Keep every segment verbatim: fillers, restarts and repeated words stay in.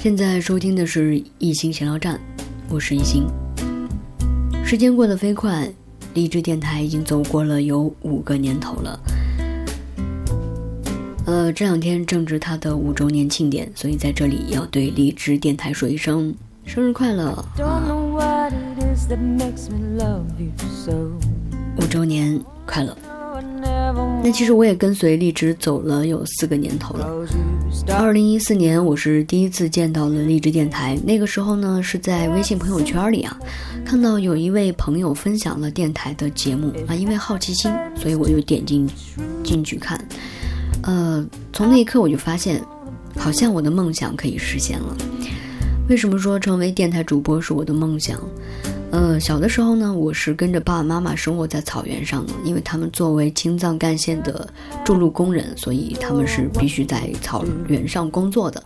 现在收听的是一心闲聊站，我是一心。时间过得飞快，荔枝电台已经走过了有五个年头了。呃，这两天正值它的五周年庆典，所以在这里要对荔枝电台说一声生日快乐！啊、五周年快乐！那其实我也跟随荔枝走了有四个年头了。二零一四年我是第一次见到了荔枝电台，那个时候呢是在微信朋友圈里啊，看到有一位朋友分享了电台的节目啊，因为好奇心，所以我就点进进去看。呃，从那一刻我就发现，好像我的梦想可以实现了。为什么说成为电台主播是我的梦想？呃，小的时候呢，我是跟着爸爸妈妈生活在草原上的，因为他们作为青藏干线的筑路工人，所以他们是必须在草原上工作的。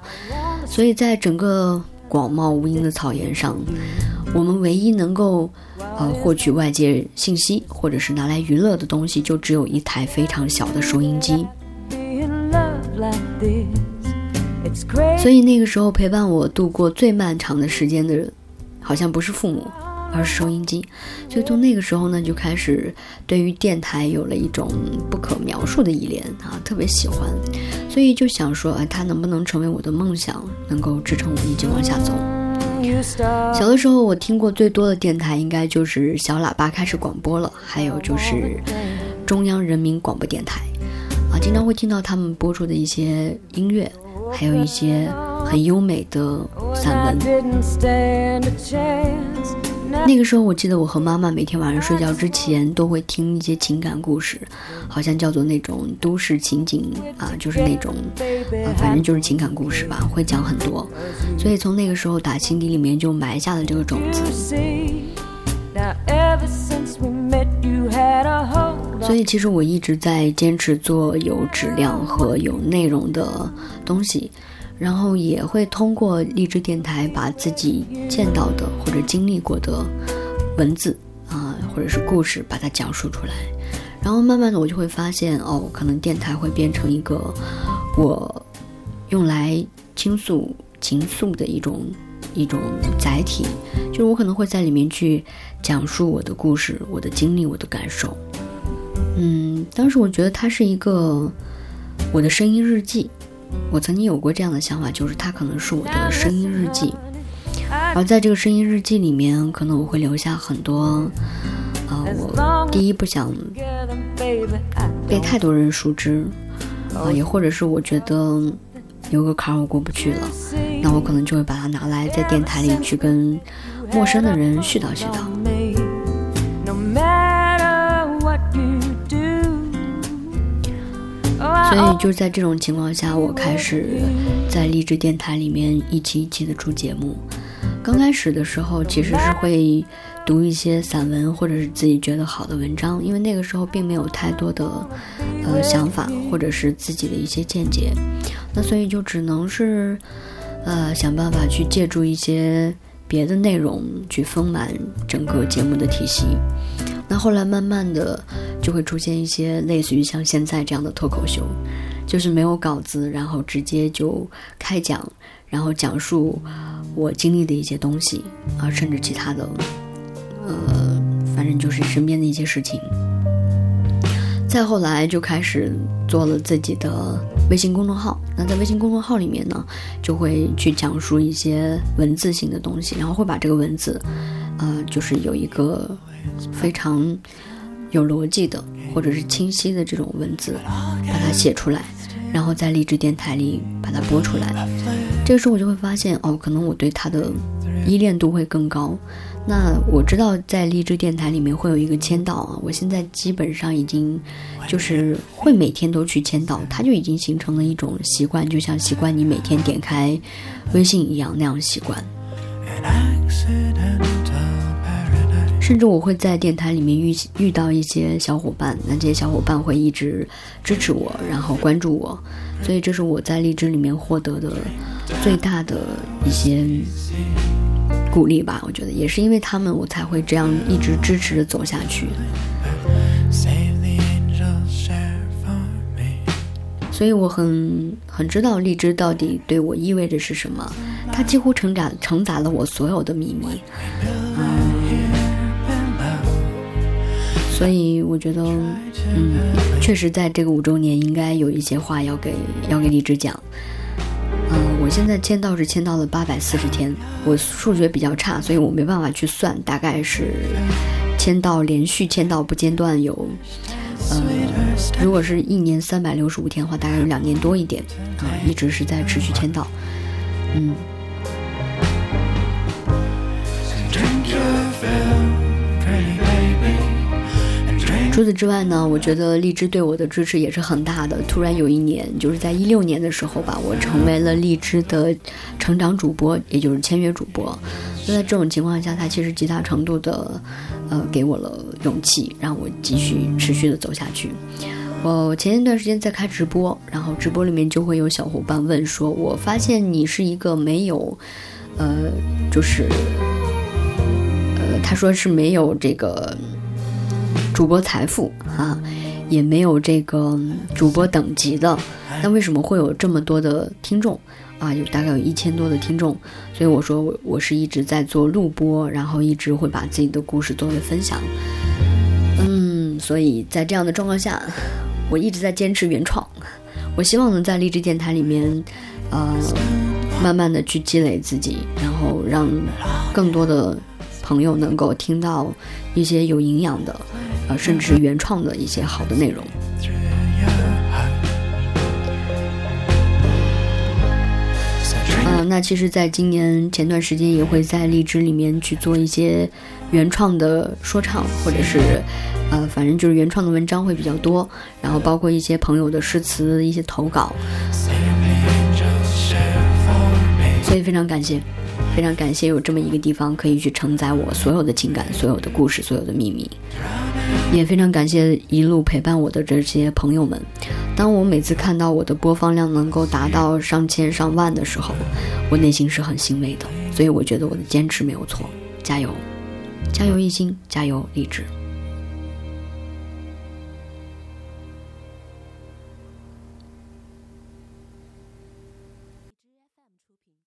所以在整个广袤无垠的草原上，我们唯一能够呃获取外界信息或者是拿来娱乐的东西，就只有一台非常小的收音机。所以那个时候陪伴我度过最漫长的时间的人，好像不是父母，而是收音机。所以从那个时候呢，就开始对于电台有了一种不可描述的依恋啊，特别喜欢。所以就想说，哎，它能不能成为我的梦想，能够支撑我一直往下走。小的时候我听过最多的电台应该就是小喇叭开始广播了，还有就是中央人民广播电台啊，经常会听到他们播出的一些音乐，还有一些很优美的散文。那个时候我记得我和妈妈每天晚上睡觉之前都会听一些情感故事，好像叫做那种都市情景啊，就是那种啊，反正就是情感故事吧，会讲很多。所以从那个时候打心底里面就埋下了这个种子。所以其实我一直在坚持做有质量和有内容的东西，然后也会通过荔枝电台把自己见到的或者经历过的文字啊、呃，或者是故事把它讲述出来。然后慢慢的我就会发现，哦，可能电台会变成一个我用来倾诉情愫的一种一种载体，就是我可能会在里面去讲述我的故事、我的经历、我的感受。嗯，当时我觉得它是一个我的声音日记，我曾经有过这样的想法，就是它可能是我的声音日记。而在这个声音日记里面，可能我会留下很多呃，我第一不想被太多人熟知啊、呃，也或者是我觉得有个坎我过不去了，那我可能就会把它拿来在电台里去跟陌生的人絮叨絮叨。所以就在这种情况下，我开始在荔枝电台里面一期一期的出节目。刚开始的时候其实是会读一些散文或者是自己觉得好的文章，因为那个时候并没有太多的呃想法或者是自己的一些见解，那所以就只能是呃想办法去借助一些别的内容去丰满整个节目的体系。那后来慢慢的就会出现一些类似于像现在这样的脱口秀，就是没有稿子，然后直接就开讲，然后讲述我经历的一些东西啊，甚至其他的呃，反正就是身边的一些事情。再后来就开始做了自己的微信公众号，那在微信公众号里面呢，就会去讲述一些文字性的东西，然后会把这个文字呃，就是有一个非常有逻辑的或者是清晰的这种文字把它写出来，然后在荔枝电台里把它播出来。这个时候我就会发现，哦，可能我对它的依恋度会更高。那我知道在荔枝电台里面会有一个签到啊，我现在基本上已经就是会每天都去签到，它就已经形成了一种习惯，就像习惯你每天点开微信一样那样习惯。甚至我会在电台里面遇遇到一些小伙伴，那这些小伙伴会一直支持我，然后关注我，所以这是我在荔枝里面获得的最大的一些鼓励吧。我觉得也是因为他们，我才会这样一直支持的走下去。所以我很很知道荔枝到底对我意味着是什么，它几乎承载承载了我所有的秘密，嗯，所以我觉得，嗯，确实在这个五周年应该有一些话要给要给荔枝讲。我现在签到是签到了八百四十天，我数学比较差，所以我没办法去算，大概是签到连续签到不间断有，呃，如果是一年三百六十五天的话，大概有两年多一点啊，呃，一直是在持续签到，嗯。除此之外呢，我觉得荔枝对我的支持也是很大的。突然有一年，就是在一六年的时候吧，我成为了荔枝的成长主播，也就是签约主播。那在这种情况下，它其实极大程度的，呃，给我了勇气，让我继续持续的走下去。我前一段时间在开直播，然后直播里面就会有小伙伴问说，我发现你是一个没有，呃，就是，呃，他说是没有这个。主播财富啊，也没有这个主播等级的，那为什么会有这么多的听众啊？有大概有一千多的听众，所以我说我我是一直在做录播，然后一直会把自己的故事作为分享，嗯，所以在这样的状况下，我一直在坚持原创，我希望能在荔枝电台里面，呃，慢慢的去积累自己，然后让更多的朋友能够听到一些有营养的，呃，甚至原创的一些好的内容。嗯、呃，那其实在今年前段时间也会在荔枝里面去做一些原创的说唱，或者是呃，反正就是原创的文章会比较多，然后包括一些朋友的诗词、一些投稿，所以非常感谢。非常感谢有这么一个地方可以去承载我所有的情感，所有的故事，所有的秘密，也非常感谢一路陪伴我的这些朋友们。当我每次看到我的播放量能够达到上千上万的时候，我内心是很欣慰的，所以我觉得我的坚持没有错。加油，加油一心，加油励志。